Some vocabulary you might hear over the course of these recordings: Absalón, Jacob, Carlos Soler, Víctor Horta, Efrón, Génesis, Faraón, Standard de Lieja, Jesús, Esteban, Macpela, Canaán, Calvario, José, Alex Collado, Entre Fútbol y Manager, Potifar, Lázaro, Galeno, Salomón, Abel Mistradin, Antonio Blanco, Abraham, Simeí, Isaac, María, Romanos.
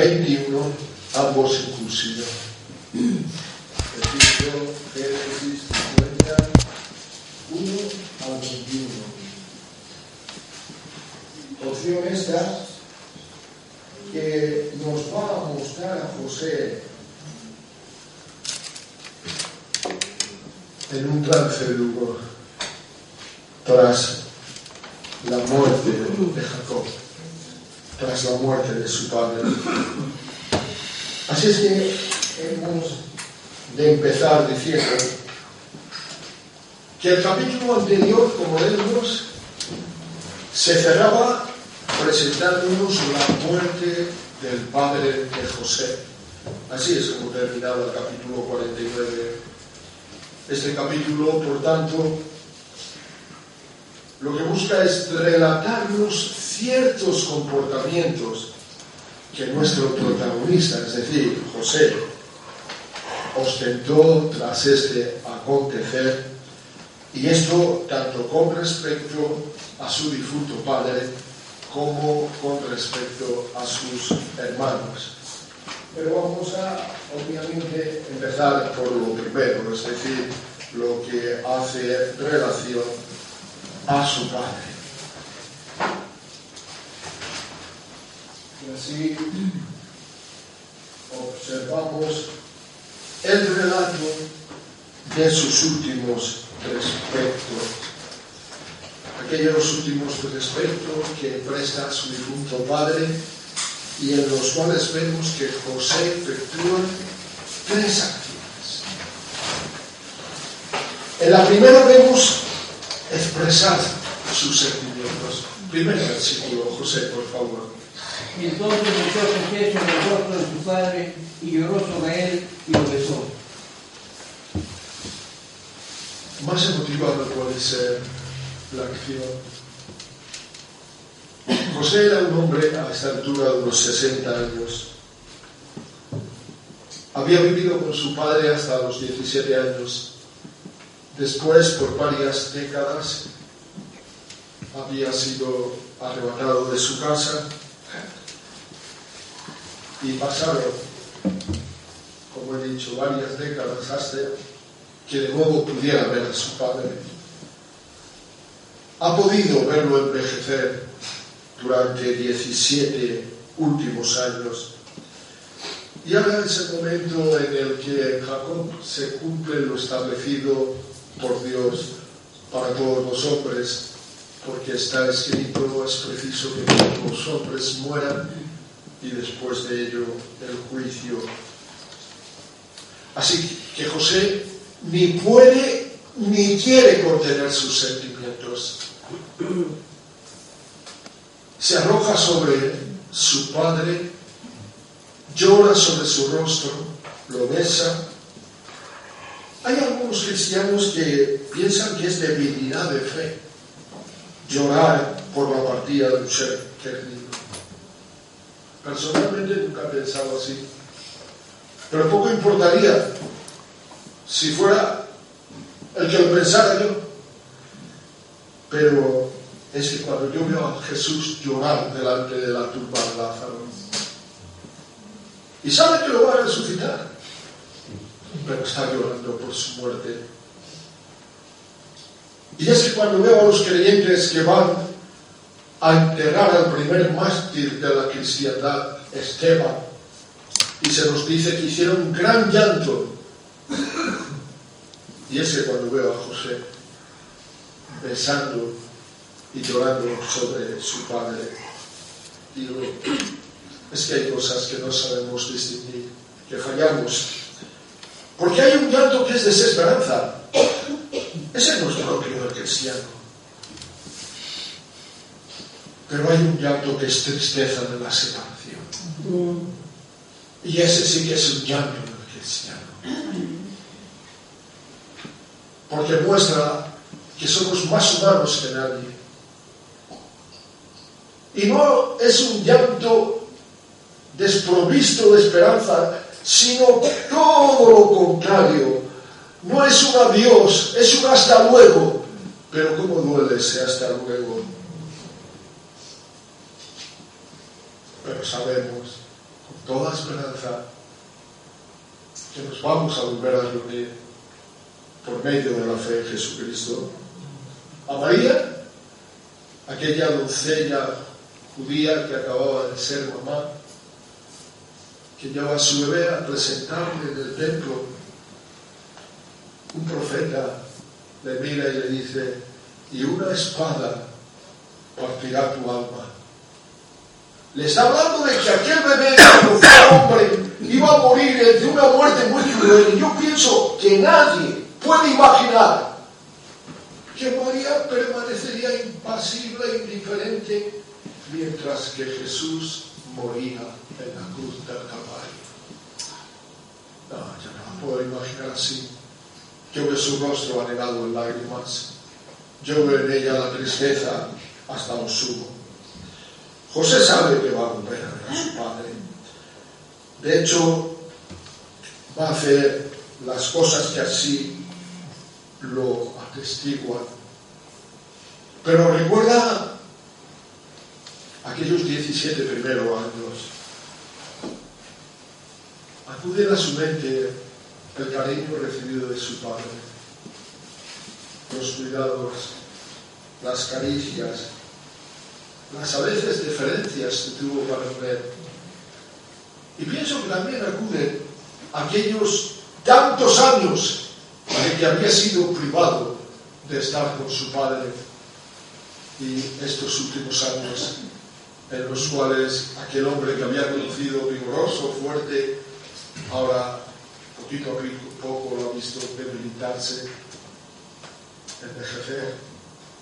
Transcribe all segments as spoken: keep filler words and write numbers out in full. veintiuno, ambos inclusivos. Génesis cincuenta, uno al veintiuno. Opción esta que nos va a mostrar a José en un trance de dolor tras la muerte de Jacob, tras la muerte de su padre. Así es que hemos de empezar diciendo que el capítulo anterior, como vemos, se cerraba presentándonos la muerte del padre de José. Así es como terminaba el capítulo cuarenta y nueve. Este capítulo, por tanto, lo que busca es relatarnos ciertos comportamientos que nuestro protagonista, es decir, José, ostentó tras este acontecer, y esto tanto con respecto a su difunto padre como con respecto a sus hermanos. Pero vamos a, obviamente, empezar por lo primero, es decir, lo que hace relación a su padre. Y así observamos el relato de sus últimos respectos, aquellos últimos respectos que presta su difunto padre, y en los cuales vemos que José efectúa tres acciones. En la primera vemos expresar sus sentimientos. Primer versículo, José, por favor. Y entonces echó José sobre el rostro de su padre y lloró sobre él y lo besó. Más emotiva no puede ser la acción. José era un hombre a esta altura de unos sesenta años. Había vivido con su padre hasta los diecisiete años. Después, por varias décadas, había sido arrebatado de su casa y pasaron, como he dicho, varias décadas hasta que de nuevo pudiera ver a su padre. Ha podido verlo envejecer durante diecisiete últimos años. Y ahora es el momento en el que Jacob se cumple lo establecido por Dios para todos los hombres, porque está escrito: es preciso que todos los hombres mueran y después de ello el juicio. Así que José ni puede ni quiere contener sus sentimientos. Se arroja sobre su padre, llora sobre su rostro, lo besa. Hay algunos cristianos que piensan que es debilidad de fe llorar por la partida de un ser querido. Personalmente nunca he pensado así, pero poco importaría si fuera el que lo pensara yo. Pero es que cuando yo veo a Jesús llorar delante de la tumba de Lázaro, y sabe que lo va a resucitar, pero está llorando por su muerte. Y es que cuando veo a los creyentes que van a enterrar al primer mártir de la cristiandad, Esteban, y se nos dice que hicieron un gran llanto, y es que cuando veo a José besando y llorando sobre su padre, digo, es que hay cosas que no sabemos distinguir, que fallamos, porque hay un llanto que es desesperanza. Ese no es propio del cristiano, pero hay un llanto que es tristeza de la separación, y ese sí que es un llanto del cristiano, porque muestra que somos más humanos que nadie. Y no es un llanto desprovisto de esperanza, sino todo lo contrario. No es un adiós, es un hasta luego. Pero ¿cómo duele ese hasta luego? Pero sabemos, toda esperanza que nos vamos a volver a reunir por medio de la fe en Jesucristo, a María, aquella doncella judía que acababa de ser mamá, que lleva a su bebé a presentarle en el templo, un profeta le mira y le dice: y una espada partirá tu alma. Les hablando de que aquel bebé, aquel hombre, iba a morir de una muerte muy cruel. Yo pienso que nadie puede imaginar que María permanecería impasible, indiferente, mientras que Jesús moría en la cruz del Calvario. No, yo no puedo imaginar así. Yo veo su rostro anegado en lágrimas. Yo veo en ella la tristeza hasta lo sumo. José sabe que va a volver a ver a su padre. De hecho, va a hacer las cosas que así lo atestiguan. Pero recuerda aquellos diecisiete primeros años. Acude a su mente el cariño recibido de su padre, los cuidados, las caricias, las a veces deferencias que tuvo para él. Y pienso que también acuden aquellos tantos años en que había sido privado de estar con su padre, y estos últimos años en los cuales aquel hombre que había conocido vigoroso, fuerte, ahora poquito a poco lo ha visto debilitarse, envejecer,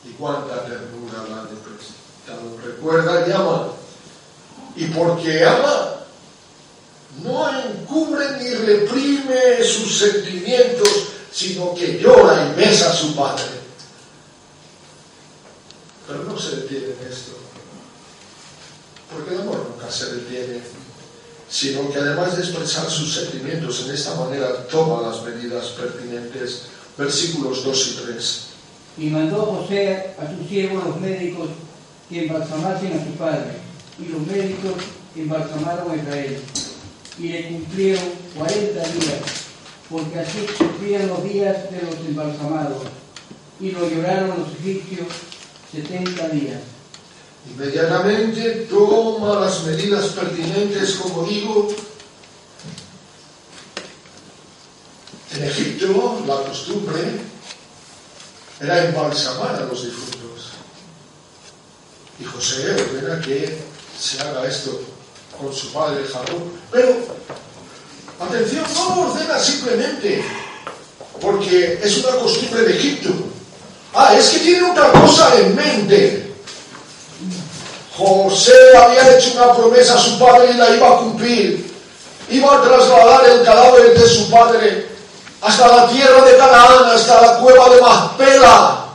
y cuánta ternura la han prestado. Recuerda y ama, y porque ama no encubre ni reprime sus sentimientos, sino que llora y besa a su padre. Pero no se detiene en esto, porque el amor nunca se detiene, sino que además de expresar sus sentimientos en esta manera, toma las medidas pertinentes. Versículos dos y tres. Y mandó José a sus siervos los médicos que embalsamasen a su padre, y los médicos embalsamaron a Israel, y le cumplieron cuarenta días, porque así cumplían los días de los embalsamados, y lo lloraron los egipcios setenta días. Inmediatamente toma las medidas pertinentes, como digo. En Egipto la costumbre era embalsamar a los difuntos, y José ordena que se haga esto con su padre Jacob. Pero, atención, no lo ordena simplemente porque es una costumbre de Egipto. Ah, es que tiene otra cosa en mente. José había hecho una promesa a su padre y la iba a cumplir. Iba a trasladar el cadáver de su padre hasta la tierra de Canaán, hasta la cueva de Macpela.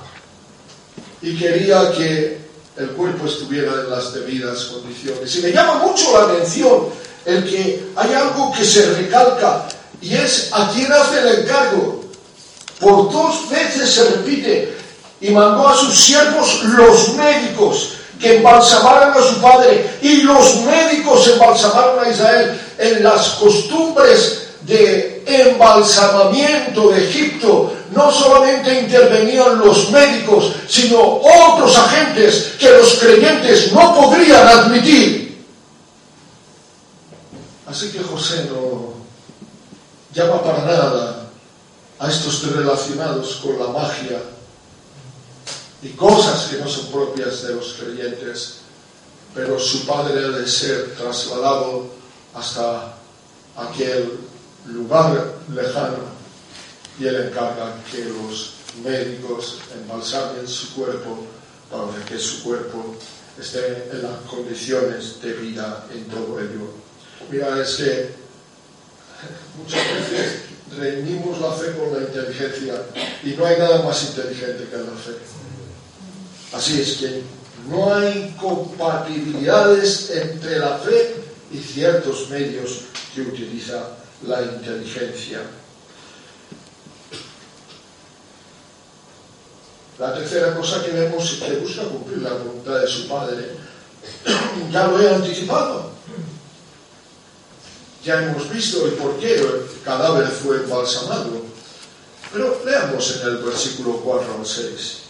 Y quería que el cuerpo estuviera en las debidas condiciones. Y me llama mucho la atención el que hay algo que se recalca, y es a quien hace el encargo. Por dos veces se repite: y mandó a sus siervos los médicos que embalsamaran a su padre, y los médicos embalsamaron a Israel. En las costumbres de embalsamamiento de Egipto no solamente intervenían los médicos, sino otros agentes que los creyentes no podrían admitir. Así que José no llama para nada a estos relacionados con la magia y cosas que no son propias de los creyentes, pero su padre ha de ser trasladado hasta aquel lugar lejano, y él encarga que los médicos embalsamen su cuerpo para que su cuerpo esté en las condiciones de vida en todo ello. Mira, es que muchas veces reunimos la fe con la inteligencia, y no hay nada más inteligente que la fe. Así es que no hay compatibilidades entre la fe y ciertos medios que utiliza la inteligencia. La tercera cosa que vemos es que busca cumplir la voluntad de su padre. Ya lo he anticipado. Ya hemos visto el porqué el cadáver fue embalsamado. Pero leamos en el versículo cuatro al seis.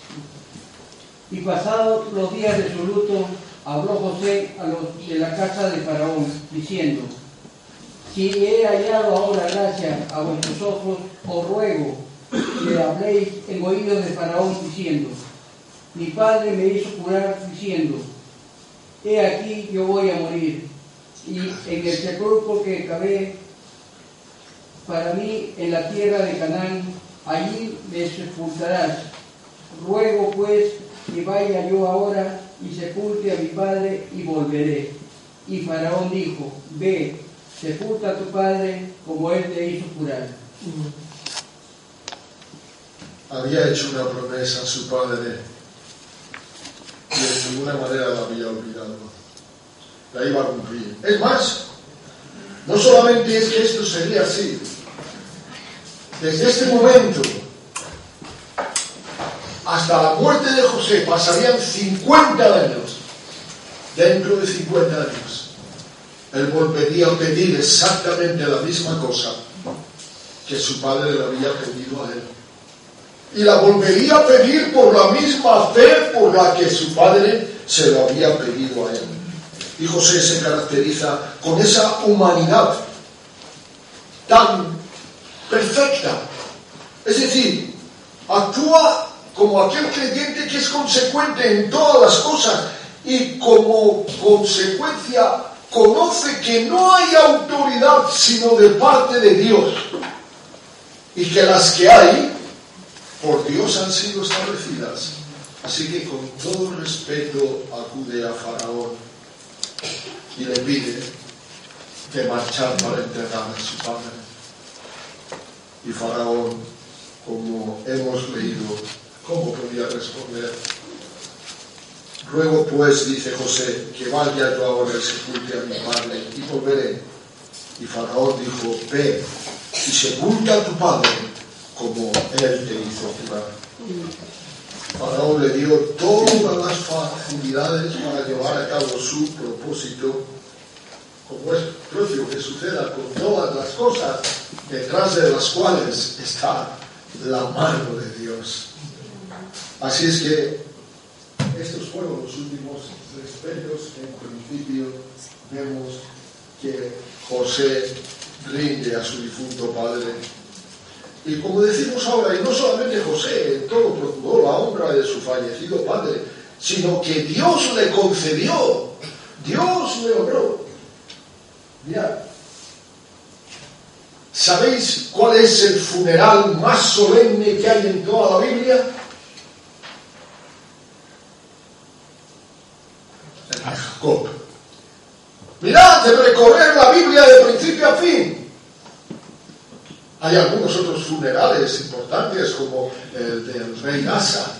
Y pasados los días de su luto, habló José a los de la casa de Faraón, diciendo: Si he hallado ahora gracia a vuestros ojos, os ruego que le habléis en oídos de Faraón, diciendo: Mi padre me hizo jurar, diciendo: He aquí yo voy a morir, y en el sepulcro que cavé para mí en la tierra de Canaán, allí me sepultarás. Ruego pues que vaya yo ahora y sepulte a mi padre y volveré. Y Faraón dijo: Ve, sepulta a tu padre como él te hizo jurar. Había hecho una promesa a su padre y de ninguna manera la había olvidado. La iba a cumplir. Es más, no solamente es que esto sería así. Desde este momento hasta la muerte de José pasarían cincuenta años. Dentro de cincuenta años él volvería a pedir exactamente la misma cosa que su padre le había pedido a él, y la volvería a pedir por la misma fe por la que su padre se lo había pedido a él. Y José se caracteriza con esa humanidad tan perfecta, es decir, actúa como aquel creyente que es consecuente en todas las cosas, y como consecuencia conoce que no hay autoridad sino de parte de Dios, y que las que hay por Dios han sido establecidas. Así que con todo respeto acude a Faraón y le pide de marchar para enterrar a su padre. Y Faraón, como hemos leído, ¿cómo podía responder? Ruego pues, dice José, que vaya yo ahora y sepulte a mi padre y volveré. Y Faraón dijo: Ve y sepulta a tu padre como él te hizo jurar. Faraón le dio todas las facilidades para llevar a cabo su propósito, como es propio que suceda con todas las cosas, detrás de las cuales está la mano de Dios. Así es que estos fueron los últimos tres pedidos. En principio vemos que José rinde a su difunto padre. Y como decimos ahora, y no solamente José, todo procuró la honra de su fallecido padre, sino que Dios le concedió, Dios le honró. Mirad, ¿sabéis cuál es el funeral más solemne que hay en toda la Biblia? El de Jacob. Mirad, de recorrer la Biblia de principio a fin. Hay algunos otros funerales importantes como el del rey Asa,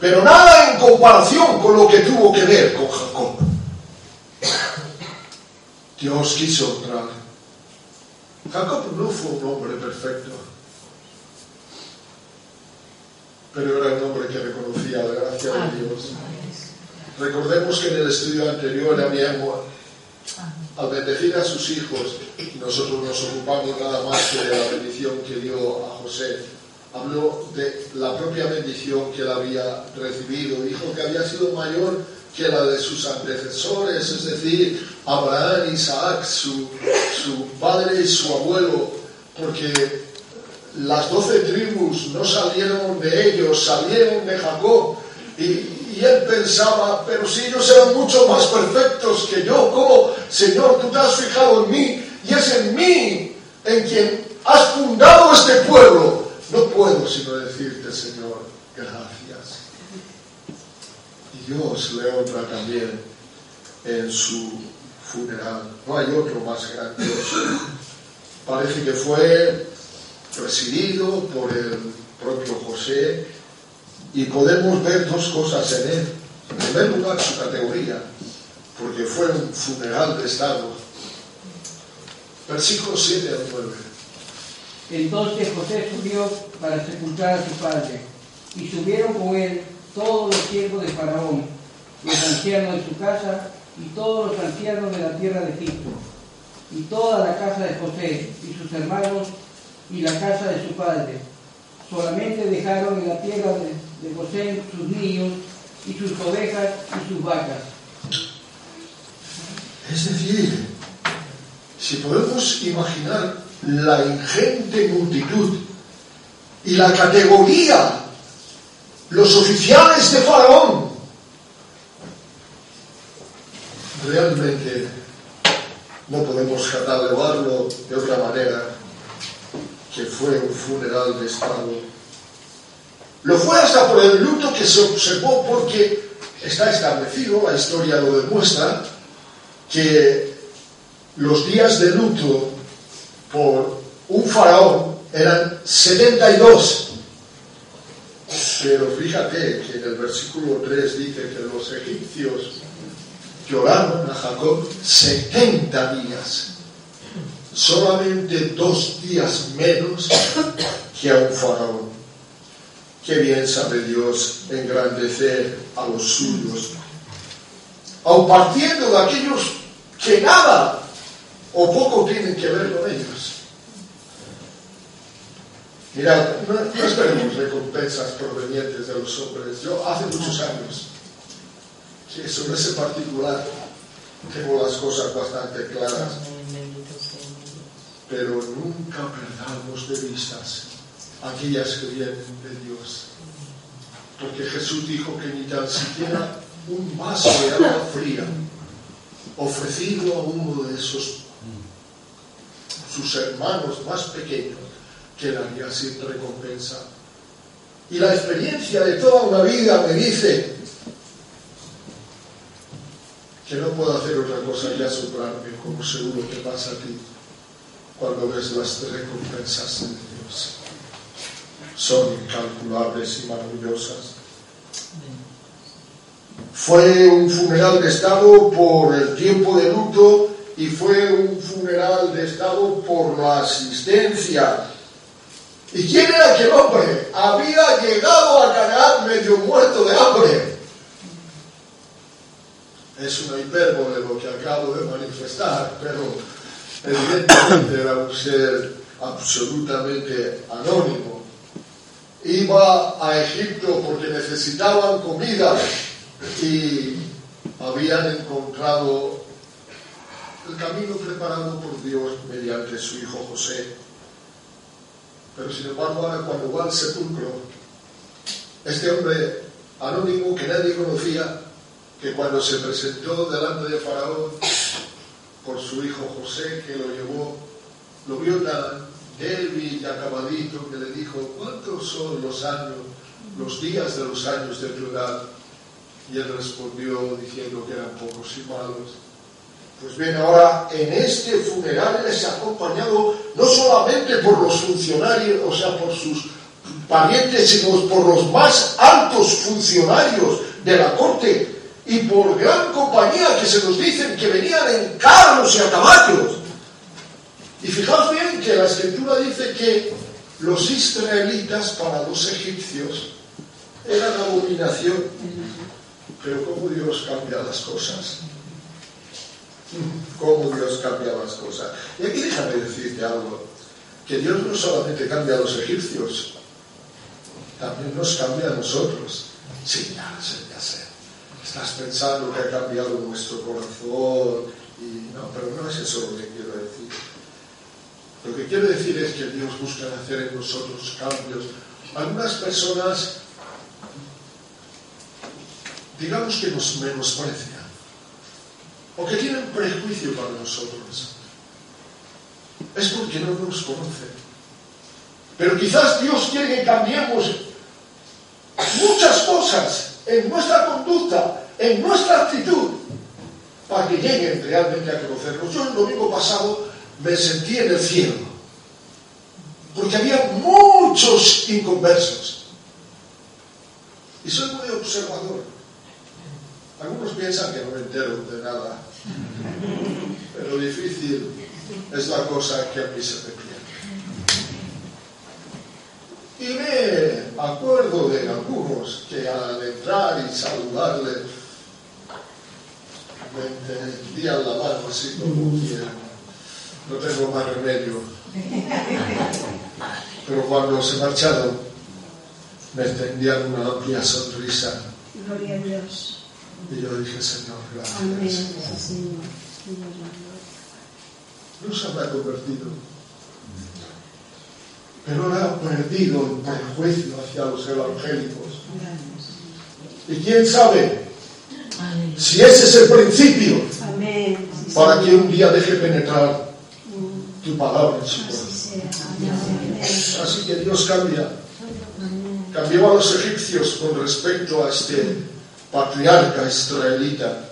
pero nada en comparación con lo que tuvo que ver con Jacob. Dios quiso honrar. Jacob no fue un hombre perfecto, pero era un hombre que reconocía la gracia de Dios. Recordemos que en el estudio anterior habíamos, al bendecir a sus hijos, nosotros nos ocupamos nada más que de la bendición que dio a José. Habló de la propia bendición que él había recibido. Dijo que había sido mayor que la de sus antecesores, es decir, Abraham, Isaac, su, su padre y su abuelo, porque las doce tribus no salieron de ellos, salieron de Jacob. Y Y él pensaba: pero si ellos eran mucho más perfectos que yo, ¿cómo, Señor, tú te has fijado en mí? Y es en mí en quien has fundado este pueblo. No puedo sino decirte, Señor, gracias. Y Dios le honra también en su funeral. No hay otro más grandioso. Parece que fue presidido por el propio José. Y podemos ver dos cosas en él. En primer lugar, su categoría, porque fue un funeral de Estado. Versículos siete al nueve. Entonces José subió para sepultar a su padre, y subieron con él todos los siervos de Faraón, los ancianos de su casa y todos los ancianos de la tierra de Egipto, y toda la casa de José y sus hermanos y la casa de su padre. Solamente dejaron en la tierra de, de José sus niños y sus ovejas y sus vacas. Es decir, si podemos imaginar la ingente multitud y la categoría, los oficiales de Faraón, realmente no podemos catalogarlo de otra manera que fue un funeral de Estado. Lo fue hasta por el luto que se observó, porque está establecido, la historia lo demuestra, que los días de luto por un faraón eran setenta y dos. Pero fíjate que en el versículo tres dice que los egipcios lloraron a Jacob setenta días. Solamente dos días menos que a un faraón. Qué bien sabe Dios engrandecer a los suyos, aun partiendo de aquellos que nada o poco tienen que ver con ellos. Mirad, no, no esperemos recompensas provenientes de los hombres. Yo hace muchos años, que sobre ese particular tengo las cosas bastante claras, pero nunca perdamos de vistas aquellas que vienen de Dios, porque Jesús dijo que ni tan siquiera un vaso de agua fría ofrecido a uno de esos sus hermanos más pequeños quedaría sin recompensa. Y la experiencia de toda una vida me dice que no puedo hacer otra cosa que asombrarme, como seguro que pasa a ti cuando ves las recompensas de Dios. Son incalculables y maravillosas. Fue un funeral de Estado por el tiempo de luto y fue un funeral de Estado por la asistencia. ¿Y quién era aquel hombre? Había llegado a Canaán medio muerto de hambre. Es una hipérbole lo que acabo de manifestar, pero evidentemente era un ser absolutamente anónimo. Iba a Egipto porque necesitaban comida y habían encontrado el camino preparado por Dios mediante su hijo José. Pero sin embargo, ahora cuando va al sepulcro, este hombre anónimo que nadie conocía, que cuando se presentó delante de Faraón por su hijo José, que lo llevó, lo vio tan débil y acabadito que le dijo: ¿cuántos son los años, los días de los años de tu edad? Y él respondió diciendo que eran pocos y malos. Pues bien, ahora en este funeral es acompañado no solamente por los funcionarios, o sea, por sus parientes, sino por los más altos funcionarios de la corte y por gran compañía que se nos dicen que venían en carros y a caballos. Y fijaos bien que la escritura dice que los israelitas para los egipcios eran abominación. Pero cómo Dios cambia las cosas. Cómo Dios cambia las cosas. Y aquí déjame decirte algo, que Dios no solamente cambia a los egipcios, también nos cambia a nosotros. Sí, ya sé, ya sé. Estás pensando que ha cambiado nuestro corazón, y no, pero no es eso lo que quiero decir. Lo que quiero decir es que Dios busca hacer en nosotros cambios. Algunas personas, digamos que nos menosprecian, o que tienen prejuicio para nosotros, es porque no nos conocen. Pero quizás Dios quiere que cambiemos muchas cosas en nuestra conducta, en nuestra actitud, para que lleguen realmente a conocernos. Yo el domingo pasado me sentí en el cielo, porque había muchos inconversos. Y soy muy observador. Algunos piensan que no me entero de nada, pero difícil es la cosa que a mí se me pierde. Y me acuerdo de algunos que al entrar y saludarle me entendían la mano así como quieran. no tengo más remedio. Pero cuando se marcharon, me extendían una amplia sonrisa. Gloria a Dios. Y yo dije, Señor, gracias. Amén, Señor. No se habrá convertido, pero ahora ha perdido el buen juicio hacia los evangélicos. Y quién sabe si ese es el principio para que un día deje penetrar tu palabra en su corazón. Así que Dios cambia. Cambió a los egipcios con respecto a este patriarca israelita,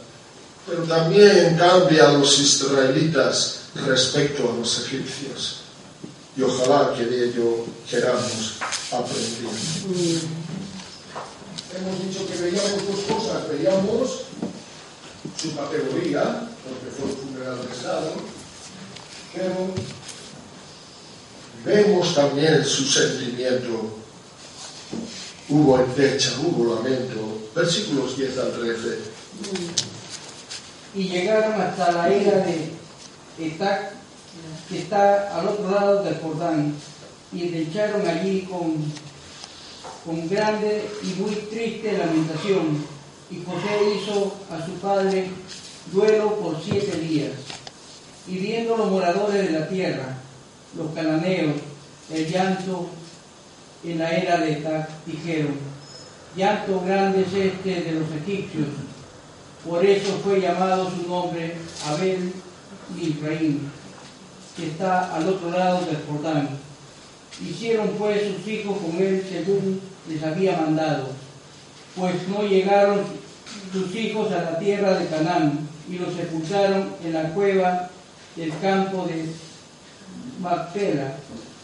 pero también cambia a los israelitas respecto a los egipcios. Y ojalá que de ello queramos aprender. Hemos dicho que veíamos dos cosas. Veíamos su categoría, porque fue el funeral de Estado, pero vemos también su sentimiento. Hubo endecha, hubo lamento. Versículos diez al trece. Y llegaron hasta la isla de Etac, que está al otro lado del Jordán, y le echaron allí con, con grande y muy triste lamentación, y José hizo a su padre duelo por siete días. Y viendo los moradores de la tierra, los cananeos, el llanto en la era de Etac, dijeron, llanto grande es este de los egipcios, por eso fue llamado su nombre Abel Mistradin, que está al otro lado del Jordán. Hicieron pues sus hijos con él según les había mandado, pues no llegaron sus hijos a la tierra de Canaán, y los sepultaron en la cueva del campo de Macpela,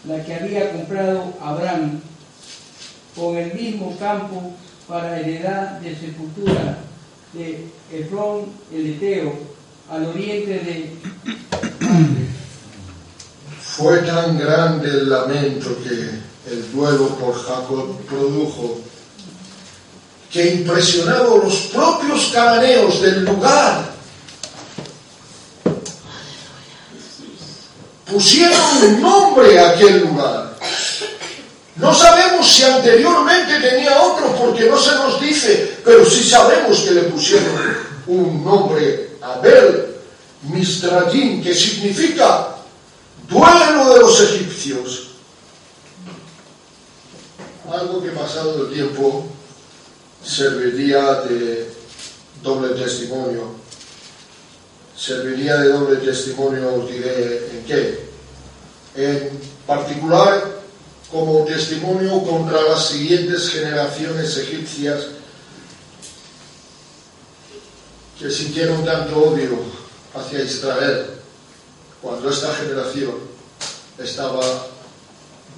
la que había comprado Abraham, con el mismo campo para heredad de sepultura de Efrón el Eteo, al oriente de... Fue tan grande el lamento que el duelo por Jacob produjo, que impresionaba a los propios cananeos del lugar. Pusieron un nombre a aquel lugar. No sabemos si anteriormente tenía otro, porque no se nos dice, pero sí sabemos que le pusieron un nombre a Abel Mistradin, que significa duelo de los egipcios. Algo que pasado el tiempo serviría de doble testimonio. Serviría de doble testimonio, os diré en qué. En particular, como testimonio contra las siguientes generaciones egipcias que sintieron tanto odio hacia Israel, cuando esta generación estaba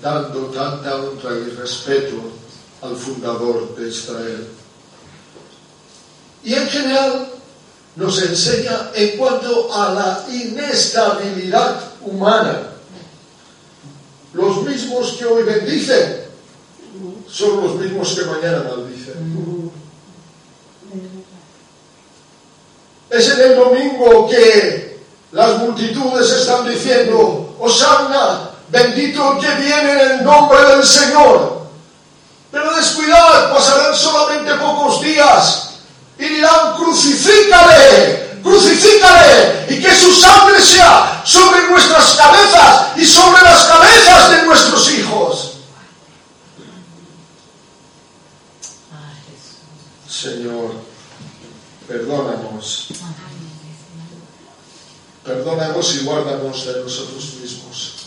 dando tanta honra y respeto al fundador de Israel. Y en general nos enseña en cuanto a la inestabilidad humana. Los mismos que hoy bendicen son los mismos que mañana maldicen. Es en el domingo que las multitudes están diciendo, Hosanna, bendito el que viene en el nombre del Señor. Pero descuidad, pasarán solamente pocos días y dirán, crucifícale, crucifícale, y que su sangre sea sobre nuestras cabezas y sobre las cabezas de nuestros hijos. Señor, perdónanos. Perdónanos y guárdanos de nosotros mismos,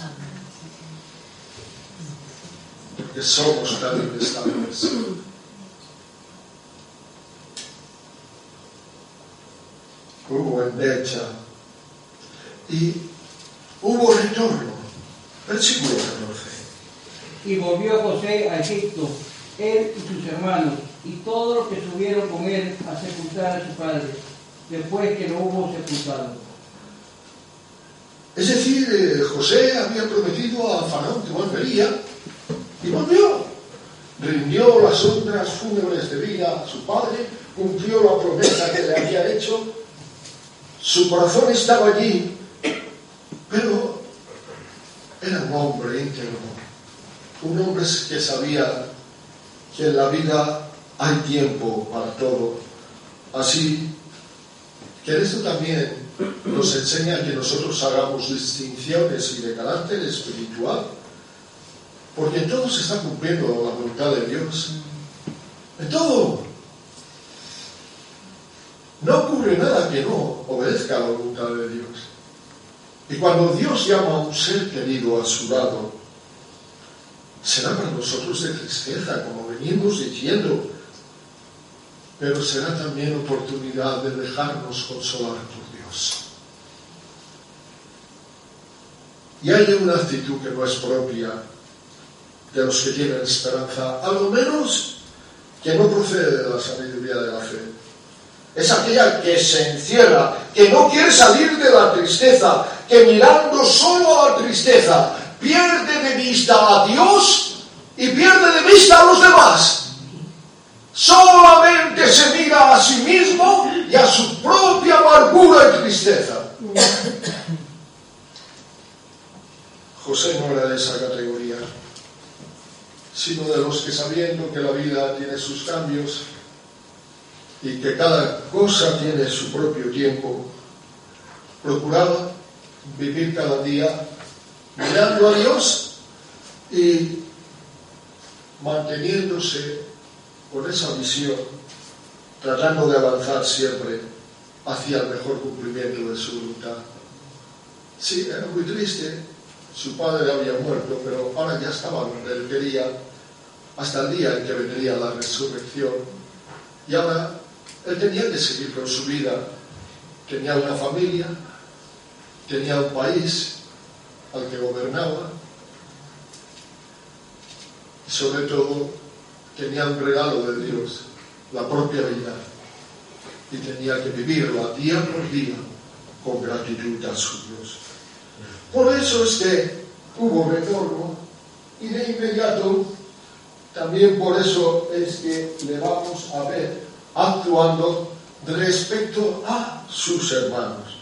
porque somos tan inestables. Hubo endecha y hubo retorno. Versículo catorce. Y volvió José a Egipto, él y sus hermanos, y todos los que subieron con él a sepultar a su padre, después que lo hubo sepultado. Es decir, eh, José había prometido a Faraón que volvería, y volvió. Rindió las honras fúnebres de vida a su padre, cumplió la promesa que le había hecho. Su corazón estaba allí, pero era un hombre íntegro, un hombre que sabía que en la vida hay tiempo para todo. Así que esto también nos enseña que nosotros hagamos distinciones y de carácter espiritual, porque en todo se está cumpliendo la voluntad de Dios, en todo. No ocurre nada que no obedezca a la voluntad de Dios. Y cuando Dios llama a un ser querido a su lado, será para nosotros de tristeza, como venimos diciendo, pero será también oportunidad de dejarnos consolar por Dios. Y hay una actitud que no es propia de los que tienen esperanza, algo menos que no procede de la sabiduría de la fe. Es aquella que se encierra, que no quiere salir de la tristeza, que mirando solo a la tristeza pierde de vista a Dios y pierde de vista a los demás. Solamente se mira a sí mismo y a su propia amargura y tristeza. José no era de esa categoría, sino de los que, sabiendo que la vida tiene sus cambios y que cada cosa tiene su propio tiempo, procuraba vivir cada día mirando a Dios y manteniéndose con esa visión, tratando de avanzar siempre hacia el mejor cumplimiento de su voluntad. Sí, era muy triste, su padre había muerto, pero ahora ya estaba donde él quería, hasta el día en que vendría la resurrección. Y ahora él tenía que seguir con su vida, tenía una familia, tenía un país al que gobernaba, y sobre todo tenía un regalo de Dios, la propia vida, y tenía que vivirla día por día con gratitud a su Dios. Por eso es que hubo retorno, y de inmediato, también por eso es que le vamos a ver actuando respecto a sus hermanos.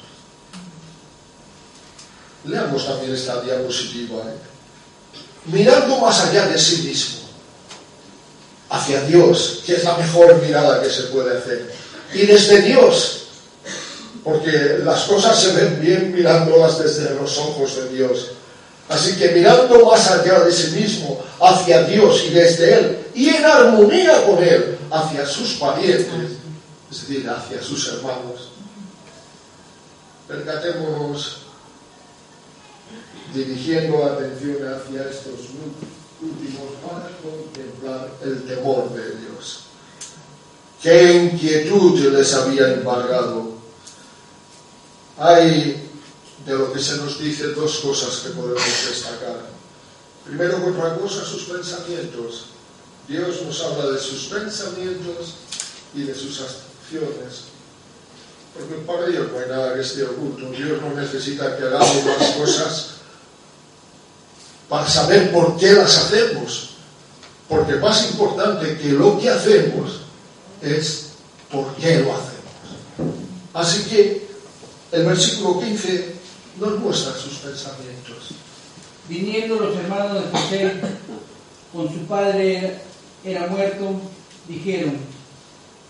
Leamos también esta diapositiva, ¿eh? Mirando más allá de sí mismo, hacia Dios, que es la mejor mirada que se puede hacer, y desde Dios, porque las cosas se ven bien mirándolas desde los ojos de Dios. Así que mirando más allá de sí mismo, hacia Dios y desde Él, y en armonía con Él, hacia sus parientes, es decir, hacia sus hermanos. Percatémonos, dirigiendo atención hacia estos últimos para contemplar el temor de Dios. ¡Qué inquietud les había embargado! Hay de lo que se nos dice dos cosas que podemos destacar. Primero, otra cosa, sus pensamientos. Dios nos habla de sus pensamientos y de sus acciones, porque para Dios no hay nada que esté oculto. Dios no necesita que hagamos las cosas para saber por qué las hacemos, porque más importante que lo que hacemos es por qué lo hacemos. Así que el versículo quince nos muestra sus pensamientos. Viniendo los hermanos de José, con su padre era muerto, dijeron: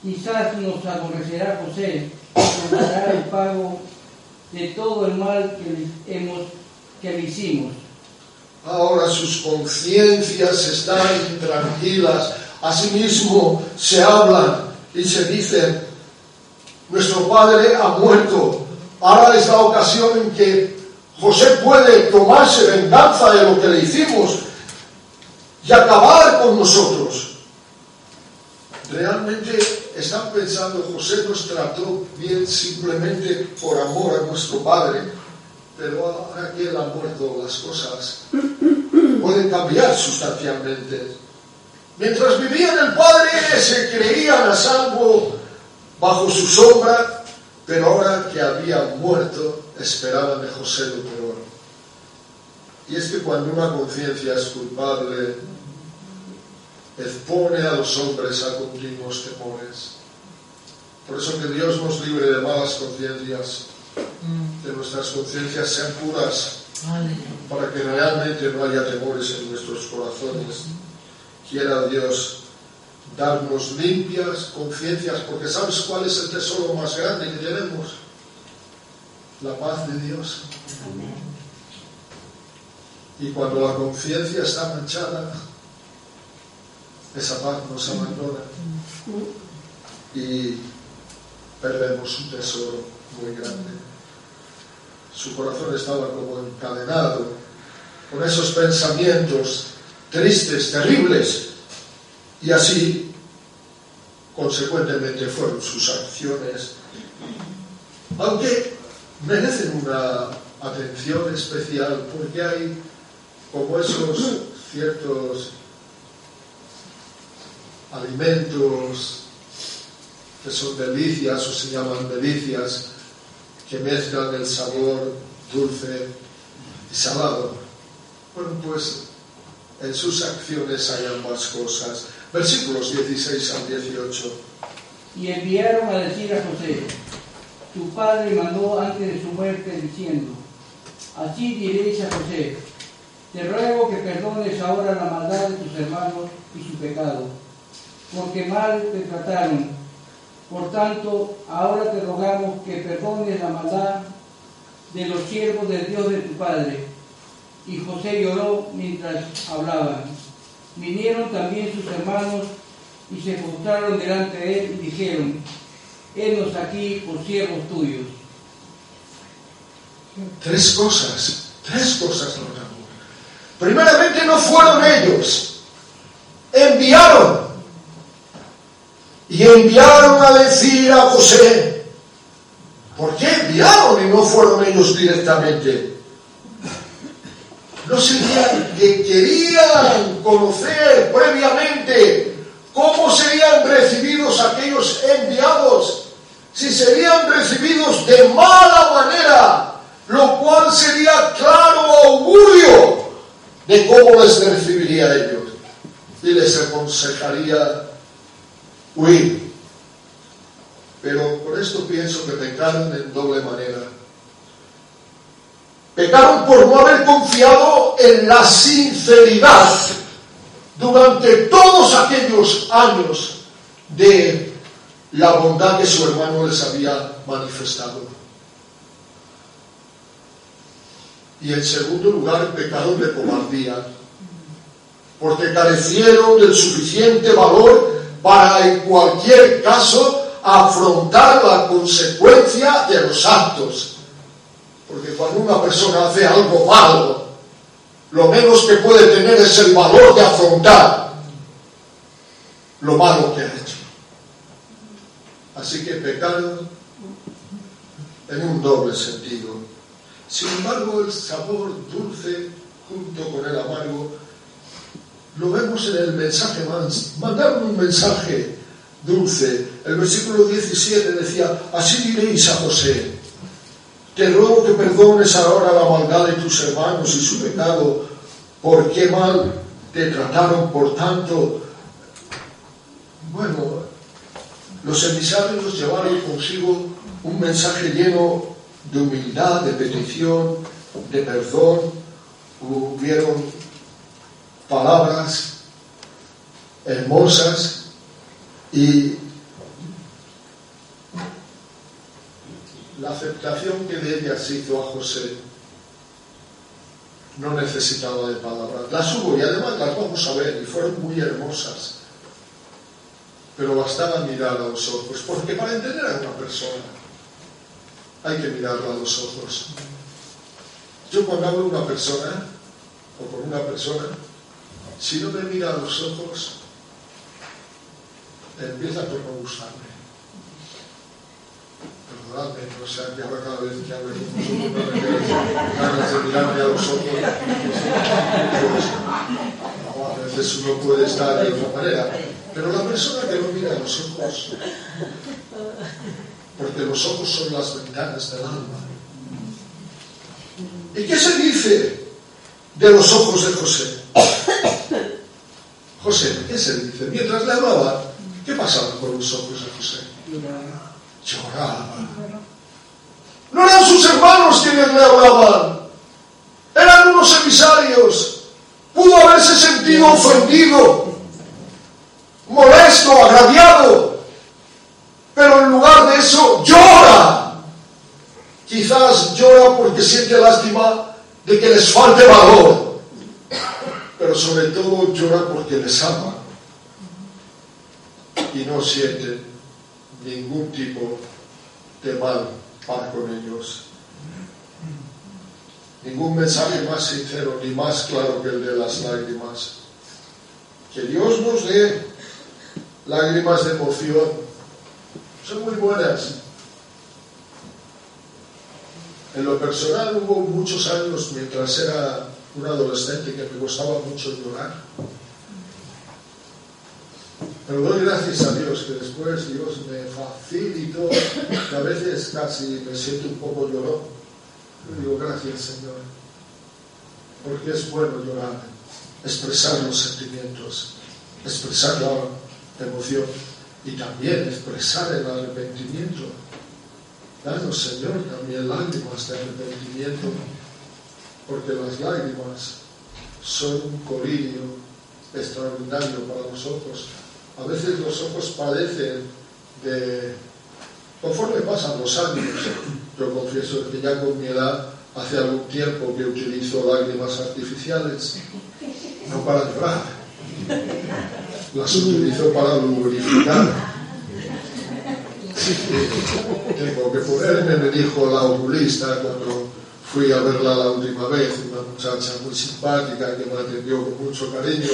quizás nos aborrecerá José, nos dará el pago de todo el mal que hemos, que le hicimos. Ahora sus conciencias están tranquilas, asimismo se hablan y se dicen: nuestro padre ha muerto, ahora es la ocasión en que José puede tomarse venganza de lo que le hicimos y acabar con nosotros. Realmente están pensando: José nos trató bien simplemente por amor a nuestro padre, pero ahora que él ha muerto, las cosas pueden cambiar sustancialmente. Mientras vivían, el padre se creían a salvo bajo su sombra, pero ahora que había muerto esperaban de José lo peor. Y es que cuando una conciencia es culpable, expone a los hombres a continuos temores. Por eso que Dios nos libre de malas conciencias, de nuestras conciencias sean puras, para que realmente no haya temores en nuestros corazones. Quiera Dios darnos limpias conciencias, porque ¿sabes cuál es el tesoro más grande que tenemos? La paz de Dios. Y cuando la conciencia está manchada, esa paz nos abandona y perdemos un tesoro muy grande. Su corazón estaba como encadenado con esos pensamientos tristes, terribles, y así consecuentemente fueron sus acciones, aunque merecen una atención especial, porque hay como esos ciertos alimentos que son delicias, o se llaman delicias, que mezclan el sabor dulce y salado. Bueno, pues en sus acciones hay ambas cosas. Versículos dieciséis al dieciocho. Y enviaron a decir a José: tu padre mandó antes de su muerte diciendo, así diréis a José, te ruego que perdones ahora la maldad de tus hermanos y su pecado, porque mal te trataron. Por tanto, ahora te rogamos que perdones la maldad de los siervos de Dios de tu padre. Y José lloró mientras hablaban. Vinieron también sus hermanos y se postraron delante de él y dijeron, henos aquí por siervos tuyos. Tres cosas, tres cosas notamos. Primeramente, no fueron ellos, enviaron, y enviaron a decir a José. ¿Por qué enviaron y no fueron ellos directamente? No serían que querían conocer previamente cómo serían recibidos aquellos enviados, si serían recibidos de mala manera, lo cual sería claro augurio de cómo les recibiría a ellos, y les aconsejaría huir. Pero por esto pienso que pecaron en doble manera. Pecaron por no haber confiado en la sinceridad durante todos aquellos años de la bondad que su hermano les había manifestado. Y en segundo lugar, pecaron de cobardía, porque carecieron del suficiente valor para, en cualquier caso, afrontar la consecuencia de los actos. Porque cuando una persona hace algo malo, lo menos que puede tener es el valor de afrontar lo malo que ha hecho. Así que pecaron en un doble sentido. Sin embargo, el sabor dulce junto con el amargo lo vemos en el mensaje más. Mandaron un mensaje dulce. El versículo diecisiete decía, así diréis a José, te ruego que perdones ahora la maldad de tus hermanos y su pecado, porque mal te trataron. Por tanto, bueno, los emisarios llevaron consigo un mensaje lleno de humildad, de petición, de perdón. Hubieron palabras hermosas y la aceptación que de ellas hizo a José no necesitaba de palabras. Las hubo y además las vamos a ver, y fueron muy hermosas, pero bastaba mirar a los ojos, porque para entender a una persona hay que mirarla a los ojos. Yo cuando hablo de una persona, o con una persona, si no me mira a los ojos, empieza por no gustarme. Perdonadme, o sea, que ahora cada vez que hablo con vosotros no me queréis de mirarme a los ojos. Pues, no, a veces uno puede estar de otra manera, pero la persona que no mira a los ojos, porque los ojos son las ventanas del alma. ¿Y qué se dice de los ojos de José? José, ¿qué se dice? Mientras le hablaba, ¿qué pasaba con los ojos de José? Lloraba. No eran sus hermanos quienes le hablaban, eran unos emisarios. Pudo haberse sentido ofendido, molesto, agraviado, pero en lugar de eso llora. Quizás llora porque siente lástima de que les falte valor, pero sobre todo llora porque les ama y no siente ningún tipo de mal para con ellos. Ningún mensaje más sincero ni más claro que el de las lágrimas. Que Dios nos dé lágrimas de emoción, son muy buenas. En lo personal hubo muchos años mientras era un adolescente que me gustaba mucho llorar, pero doy gracias a Dios que después Dios me facilitó, que a veces casi me siento un poco llorón. Yo digo gracias, Señor, porque es bueno llorar, expresar los sentimientos, expresar la emoción y también expresar el arrepentimiento. Danos, Señor, también lágrimas de arrepentimiento, porque las lágrimas son un colirio extraordinario para nosotros. A veces los ojos padecen de... Conforme pasan los años, yo confieso que ya con mi edad, hace algún tiempo que utilizo lágrimas artificiales, no para llorar, las utilizo para lubrificar. Tengo que ponerme, me dijo la oculista cuando fui a verla la última vez, una muchacha muy simpática que me atendió con mucho cariño,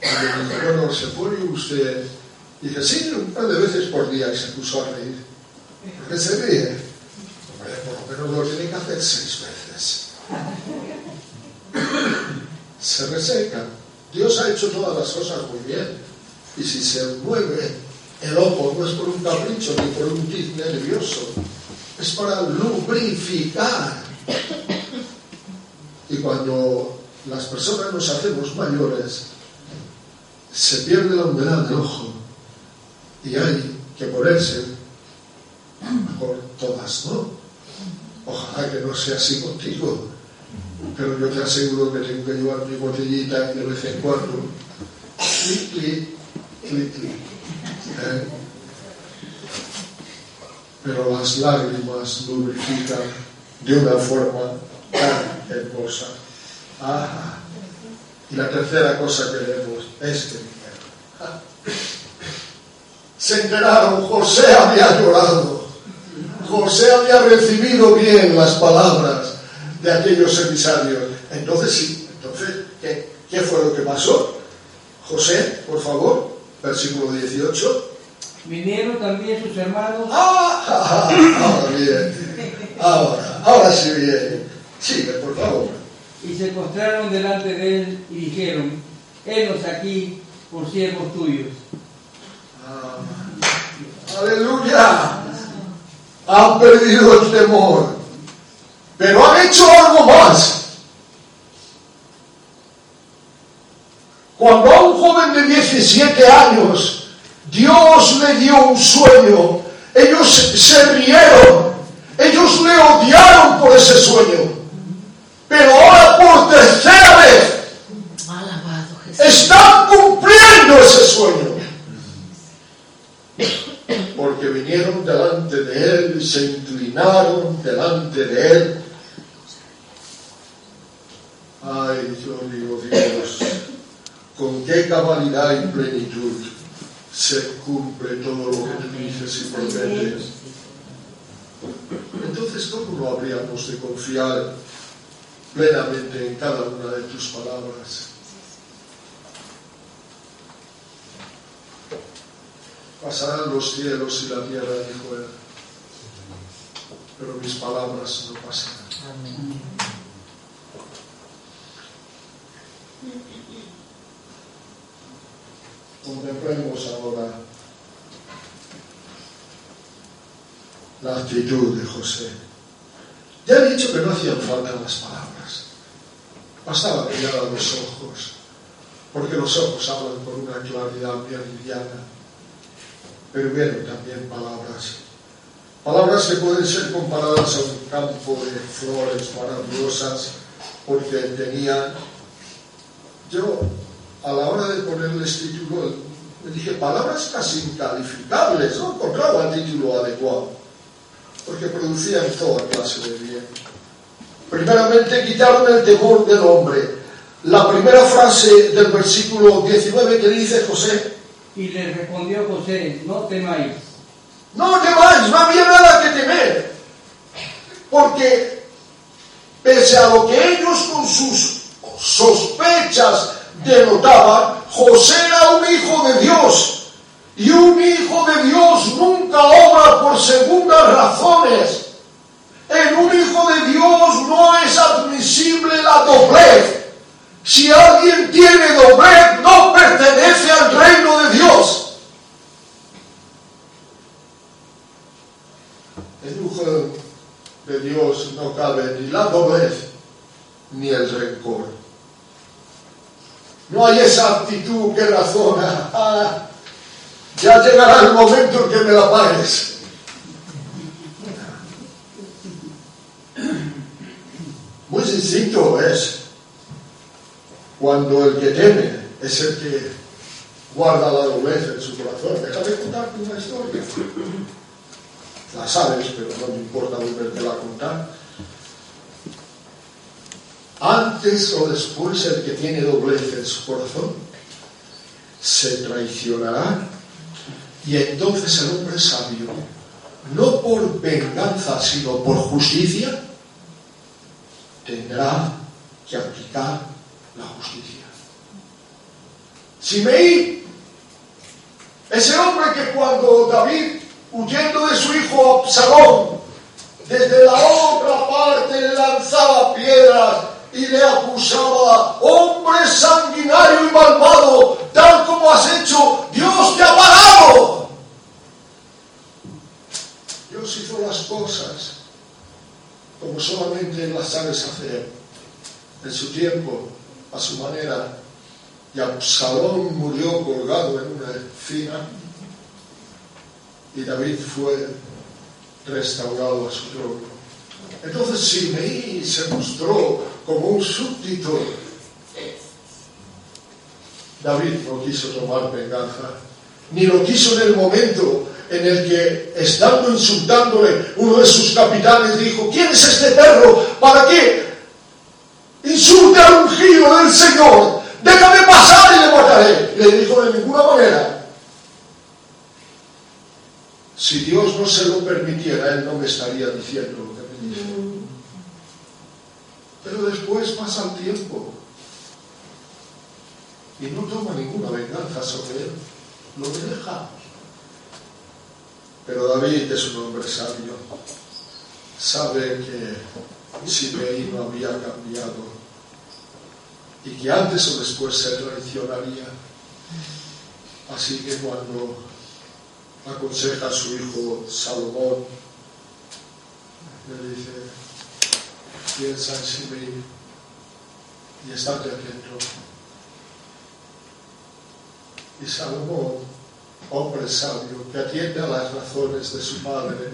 y me dijo, bueno, ¿se pone usted? Y dije, sí, un par de veces por día, y se puso a reír. ¿Por qué se ríe? Por lo menos lo tiene que hacer seis veces. Se reseca. Dios ha hecho todas las cosas muy bien, y si se mueve el ojo no es por un capricho ni por un tic nervioso, es para lubrificar. Y cuando las personas nos hacemos mayores, se pierde la humedad del ojo y hay que ponerse por todas, ¿no? Ojalá que no sea así contigo, pero yo te aseguro que tengo que llevar mi botellita de vez en cuando. Clic, clic, clic, clic. ¿Eh? Pero las lágrimas lubrifican de una forma tan hermosa. Ajá. Y la tercera cosa que vemos es que ¿Ah? se enteraron, José había llorado, José había recibido bien las palabras de aquellos emisarios. Entonces sí, entonces ¿qué, qué fue lo que pasó? José, por favor, versículo dieciocho. Vinieron también sus hermanos. Ah, ah, ah, ahora bien. Ahora, ahora sí bien. Sigue, por favor. Y se postraron delante de él y dijeron: henos aquí por siervos tuyos. Ah, ¡aleluya! Han perdido el temor, pero han hecho algo más. Cuando a un joven de diecisiete años Dios le dio un sueño, ellos se rieron, ellos le odiaron por ese sueño, pero ahora por tercera vez están cumpliendo ese sueño, porque vinieron delante de él y se inclinaron delante de él. Ay, yo digo, Dios, con qué cabalidad y plenitud se cumple todo lo que te dices y prometes. Entonces, ¿cómo no habríamos de confiar plenamente en cada una de tus palabras? Pasarán los cielos y la tierra, dijo él, pero mis palabras no pasarán. Amén. Contemplemos ahora la actitud de José. Ya he dicho que no hacían falta las palabras, bastaba mirar a los ojos, porque los ojos hablan con una claridad muy aliviada, pero vieron también palabras Palabras que pueden ser comparadas a un campo de flores maravillosas, porque tenían... Yo, a la hora de ponerles título, me dije, palabras casi incalificables, no encontraba título adecuado, porque producían toda clase de bien. Primeramente, quitaron el temor del hombre. La primera frase del versículo diecinueve que dice José. Y le respondió José, no temáis. No temáis, no había nada que temer. Porque pese a lo que ellos con sus sospechas denotaban, José era un hijo de Dios. Y un hijo de Dios nunca obra por segundas razones. En un hijo de Dios no es admisible la doblez. Si alguien tiene doblez, no pertenece al reino de Dios. El hijo de Dios no cabe ni la doblez ni el rencor. No hay esa actitud que razona. Ah, ya llegará el momento en que me la pagues. Muy sencillo es cuando el que teme es el que guarda la doblez en su corazón. Déjame contarte una historia. La sabes, pero no me importa volvértela a contar. Antes o después, el que tiene doblez en su corazón se traicionará. Y entonces el hombre sabio, no por venganza, sino por justicia, tendrá que aplicar la justicia. Simeí, ese hombre que cuando David, huyendo de su hijo Absalón, desde la otra parte le lanzaba piedras y le acusaba, hombre sanguinario y malvado, tal como has hecho, Dios te ha pagado. Dios hizo las cosas como solamente las sabes hacer, en su tiempo, a su manera, y Absalón murió colgado en una encina, y David fue restaurado a su trono. Entonces Simeí se mostró como un súbdito. David no quiso tomar venganza, ni lo quiso en el momento en el que, estando insultándole, uno de sus capitanes dijo, ¿quién es este perro? ¿Para qué insulta al ungido del Señor? Déjame pasar y le mataré. Le dijo, de ninguna manera. Si Dios no se lo permitiera, él no me estaría diciendo lo que me dice. Pero después pasa el tiempo y no toma ninguna venganza sobre él, lo deja. Pero David es un hombre sabio, sabe que Simeí no había cambiado y que antes o después se traicionaría. Así que cuando aconseja a su hijo Salomón, le dice, piensa en Simeí y estate atento. Y Salomón, hombre sabio, que atiende a las razones de su padre,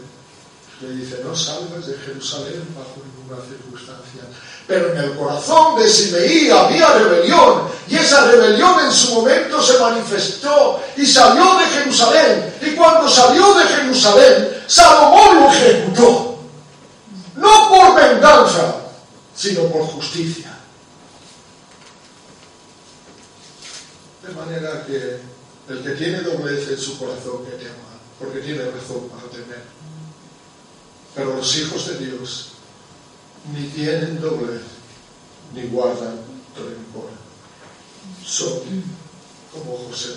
le dice, no salgas de Jerusalén bajo ninguna circunstancia. Pero en el corazón de Simeí había rebelión, y esa rebelión en su momento se manifestó, y salió de Jerusalén, y cuando salió de Jerusalén, Salomón lo ejecutó, no por venganza, sino por justicia. De manera que el que tiene doblez en su corazón, que tema, porque tiene razón para temer. Pero los hijos de Dios ni tienen doblez, ni guardan rencor. Son como José.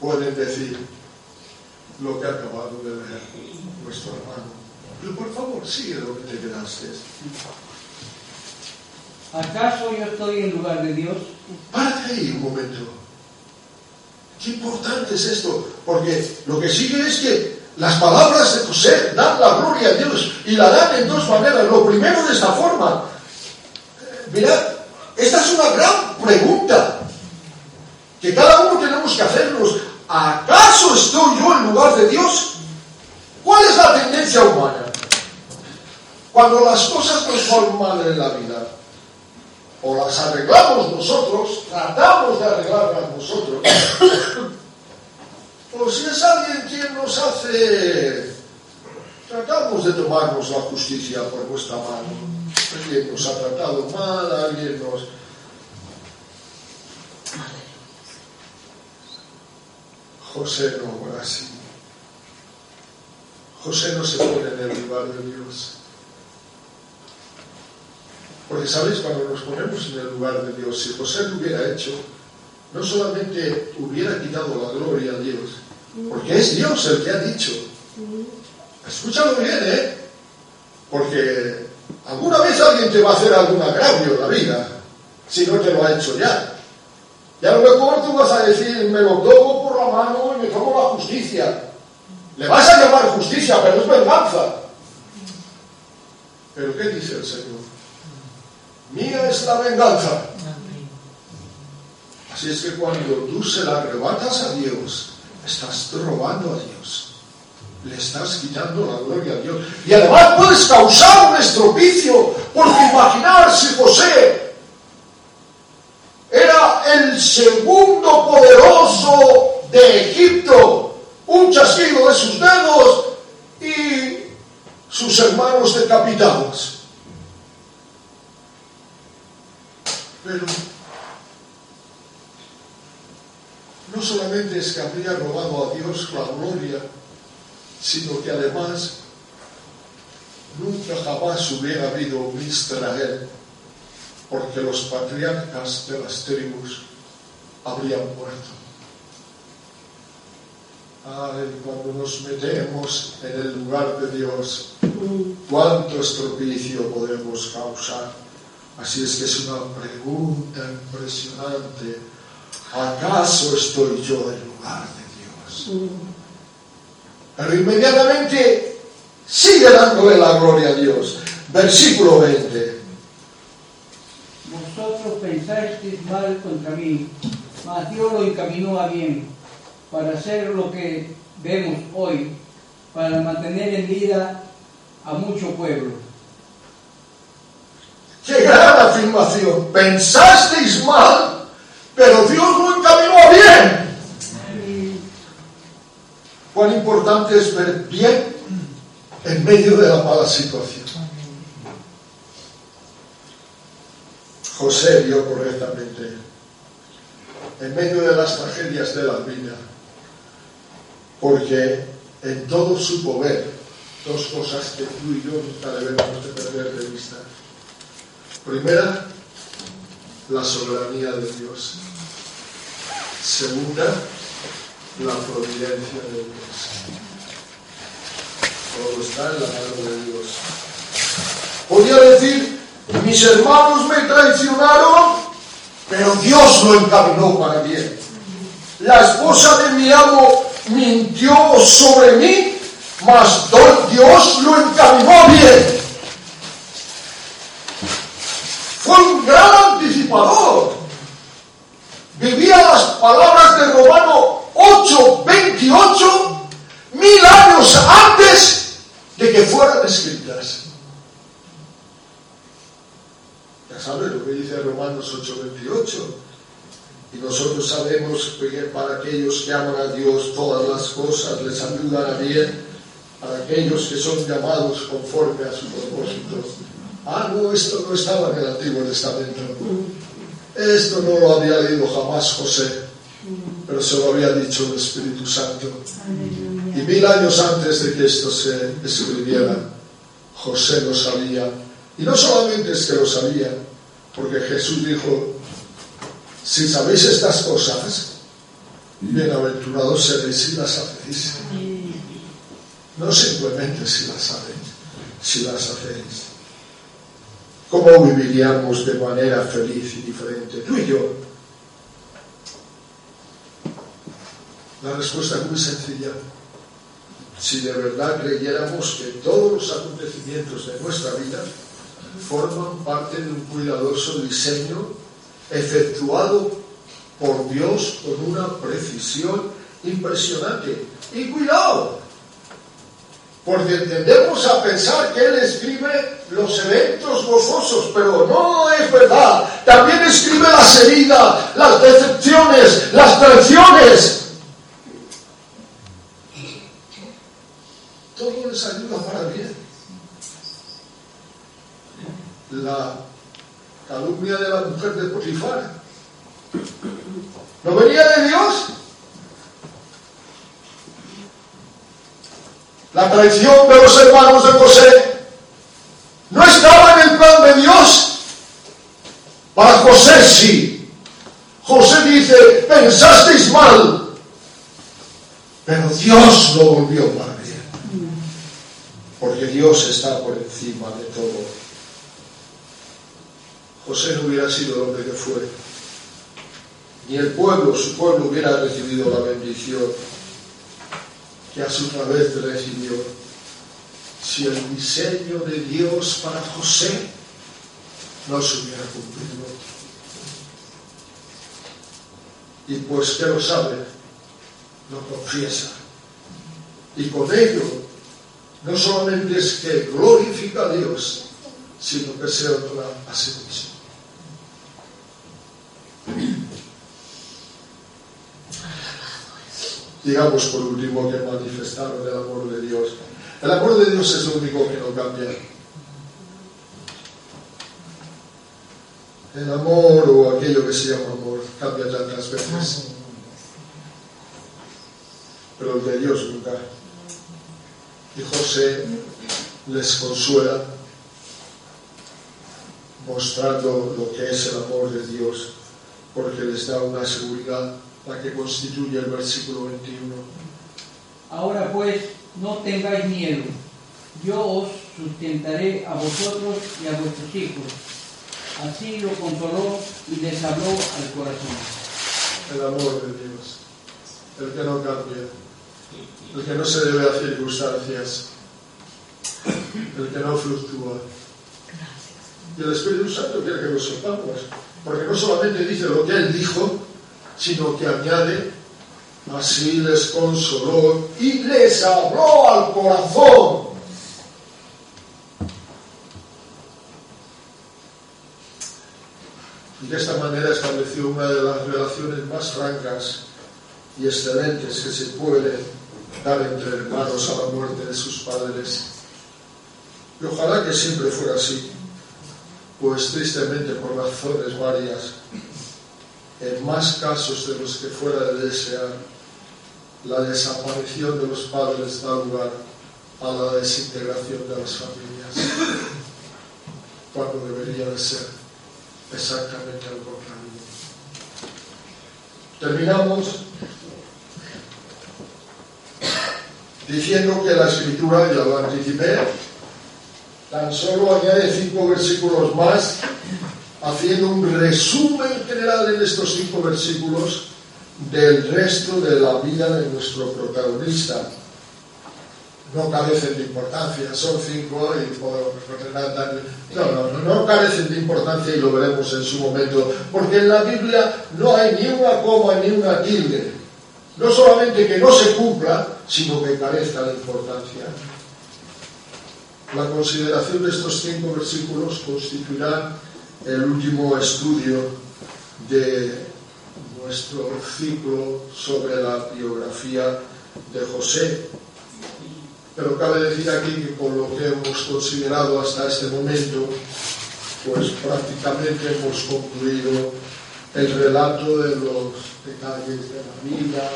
Pueden decir lo que ha acabado de leer nuestro hermano. Pero por favor, sigue lo que te quedaste. ¿Acaso yo estoy en lugar de Dios? Párate ahí un momento. Qué importante es esto, porque lo que sigue es que las palabras de José dan la gloria a Dios y la dan en dos maneras. Lo primero de esta forma. Mirad, esta es una gran pregunta que cada uno tenemos que hacernos. ¿Acaso estoy yo en lugar de Dios? ¿Cuál es la tendencia humana? Cuando las cosas nos son mal en la vida, o las arreglamos nosotros, tratamos de arreglarlas nosotros, o si es alguien quien nos hace, tratamos de tomarnos la justicia por nuestra mano. Alguien nos ha tratado mal, alguien nos... José no fue así. José no se pone en el lugar de Dios. Porque, ¿sabéis? Cuando nos ponemos en el lugar de Dios, si José lo hubiera hecho, no solamente hubiera quitado la gloria a Dios, porque es Dios el que ha dicho. Escúchalo bien, ¿eh? Porque alguna vez alguien te va a hacer algún agravio en la vida, si no te lo ha hecho ya. Y a lo mejor tú vas a decir, me lo tomo por la mano y me tomo la justicia. Le vas a llamar justicia, pero es venganza. ¿Pero qué dice el Señor? Mía es la venganza. Así es que cuando tú se la arrebatas a Dios, estás robando a Dios. Le estás quitando la gloria a Dios. Y además puedes causar un estropicio, porque imaginar si José era el segundo poderoso de Egipto, un chasquido de sus dedos y sus hermanos decapitados. Pero no solamente es que habría robado a Dios la gloria, sino que además nunca jamás hubiera habido un Israel, porque los patriarcas de las tribus habrían muerto. Ay, cuando nos metemos en el lugar de Dios, cuánto estropicio podemos causar. Así es que es una pregunta impresionante. ¿Acaso estoy yo en lugar de Dios? Pero inmediatamente sigue dándole la gloria a Dios. Versículo veinte. Vosotros pensasteis mal contra mí, mas Dios lo encaminó a bien, para hacer lo que vemos hoy, para mantener en vida a mucho pueblo. ¡Qué gran afirmación! Pensasteis mal, pero Dios lo encaminó a bien. Cuán importante es ver bien en medio de la mala situación. José vio correctamente en medio de las tragedias de la vida, porque en todo su poder, dos cosas que tú y yo nunca debemos de perder de vista. Primera, la soberanía de Dios. Segunda, la providencia de Dios. Todo está en la mano de Dios. Podría decir, mis hermanos me traicionaron, pero Dios lo encaminó para bien. La esposa de mi amo mintió sobre mí, mas Dios lo encaminó bien. Fue un gran anticipador. Vivía las palabras de Romanos ocho veintiocho, mil años antes de que fueran escritas. Ya sabes lo que dice Romanos ocho veintiocho. Y nosotros sabemos que para aquellos que aman a Dios todas las cosas les ayudan a bien, para aquellos que son llamados conforme a sus propósitos. Ah, no, esto no estaba en el Antiguo Testamento. Esto no lo había leído jamás José, pero se lo había dicho el Espíritu Santo. Y mil años antes de que esto se escribiera, José lo sabía. Y no solamente es que lo sabía, porque Jesús dijo, si sabéis estas cosas, bienaventurados seréis si las hacéis. No simplemente si las sabéis, si las hacéis. ¿Cómo viviríamos de manera feliz y diferente, tú y yo? La respuesta es muy sencilla. Si de verdad creyéramos que todos los acontecimientos de nuestra vida forman parte de un cuidadoso diseño efectuado por Dios con una precisión impresionante. Y cuidado, Porque tendemos a pensar que él escribe los eventos gozosos, pero no es verdad. También escribe las heridas, las decepciones, las traiciones. Todo les ayuda para bien. La calumnia de la mujer de Potifar, ¿no venía de Dios? La traición de los hermanos de José no estaba en el plan de Dios. Para José sí. José dice: pensasteis mal, pero Dios lo volvió para bien, porque Dios está por encima de todo. José no hubiera sido el hombre que fue, ni el pueblo, su pueblo, hubiera recibido la bendición que a su vez recibió, si el diseño de Dios para José no se hubiera cumplido. Y pues que lo sabe, lo confiesa. Y con ello, no solamente es que glorifica a Dios, sino que se honra a sí mismo. Digamos por último que manifestaron el amor de Dios. El amor de Dios es lo único que no cambia. El amor, o aquello que se llama amor, cambia tantas veces, pero el de Dios nunca. Y José les consuela mostrando lo que es el amor de Dios, porque les da una seguridad, la que constituye el versículo veintiuno. Ahora pues, no tengáis miedo, yo os sustentaré a vosotros y a vuestros hijos. Así lo consoló y les habló al corazón. El amor de Dios, el que no cambia, el que no se debe a circunstancias, el que no fluctúa. Y el Espíritu Santo quiere que lo sepamos, porque no solamente dice lo que él dijo, sino que añade: así les consoló y les habló al corazón. Y de esta manera estableció una de las relaciones más francas y excelentes que se puede dar entre hermanos a la muerte de sus padres. Y ojalá que siempre fuera así, pues tristemente, por razones varias, en más casos de los que fuera de desear, la desaparición de los padres da lugar a la desintegración de las familias, cuando debería de ser exactamente al contrario. Terminamos diciendo que la Escritura, ya lo anticipé, tan solo añade cinco versículos más, haciendo un resumen general en estos cinco versículos del resto de la vida de nuestro protagonista. No carecen de importancia, son cinco y podemos representar. No, no, no carecen de importancia y lo veremos en su momento, porque en la Biblia no hay ni una coma ni una tilde. No solamente que no se cumpla, sino que carezca de importancia. La consideración de estos cinco versículos constituirá el último estudio de nuestro ciclo sobre la biografía de José. Pero cabe decir aquí que con lo que hemos considerado hasta este momento, pues prácticamente hemos concluido el relato de los detalles de la vida,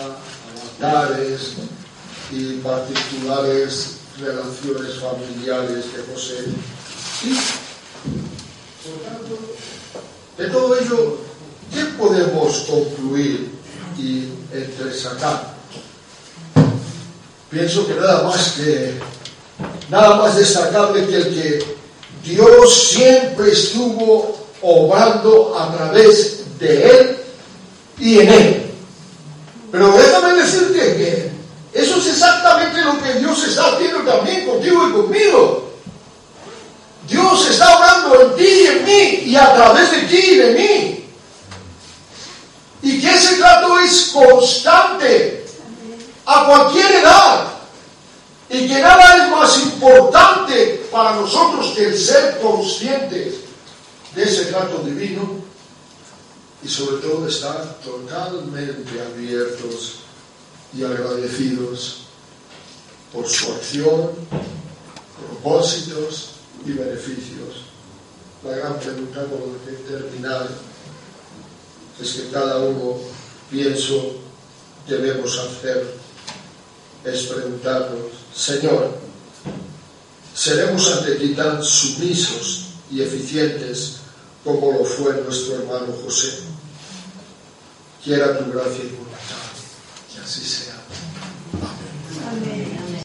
avatares y particulares relaciones familiares de José. Y por tanto, de todo ello, ¿qué podemos concluir y entresacar? Pienso que nada más que nada más destacable que el que Dios siempre estuvo obrando a través de él y en él. Pero déjame decirte que eso es exactamente lo que Dios está haciendo también contigo y conmigo. Dios está obrando en ti y en mí, y a través de ti y de mí. Y que ese trato es constante, a cualquier edad, Y que nada es más importante para nosotros que el ser conscientes de ese trato divino y sobre todo estar totalmente abiertos y agradecidos por su acción, propósitos y beneficios. La gran pregunta con la que terminar es que cada uno, pienso, debemos hacer es preguntarnos: Señor, ¿seremos ante ti tan sumisos y eficientes como lo fue nuestro hermano José? Quiera tu gracia y tu voluntad, que así sea. Amén. Amén.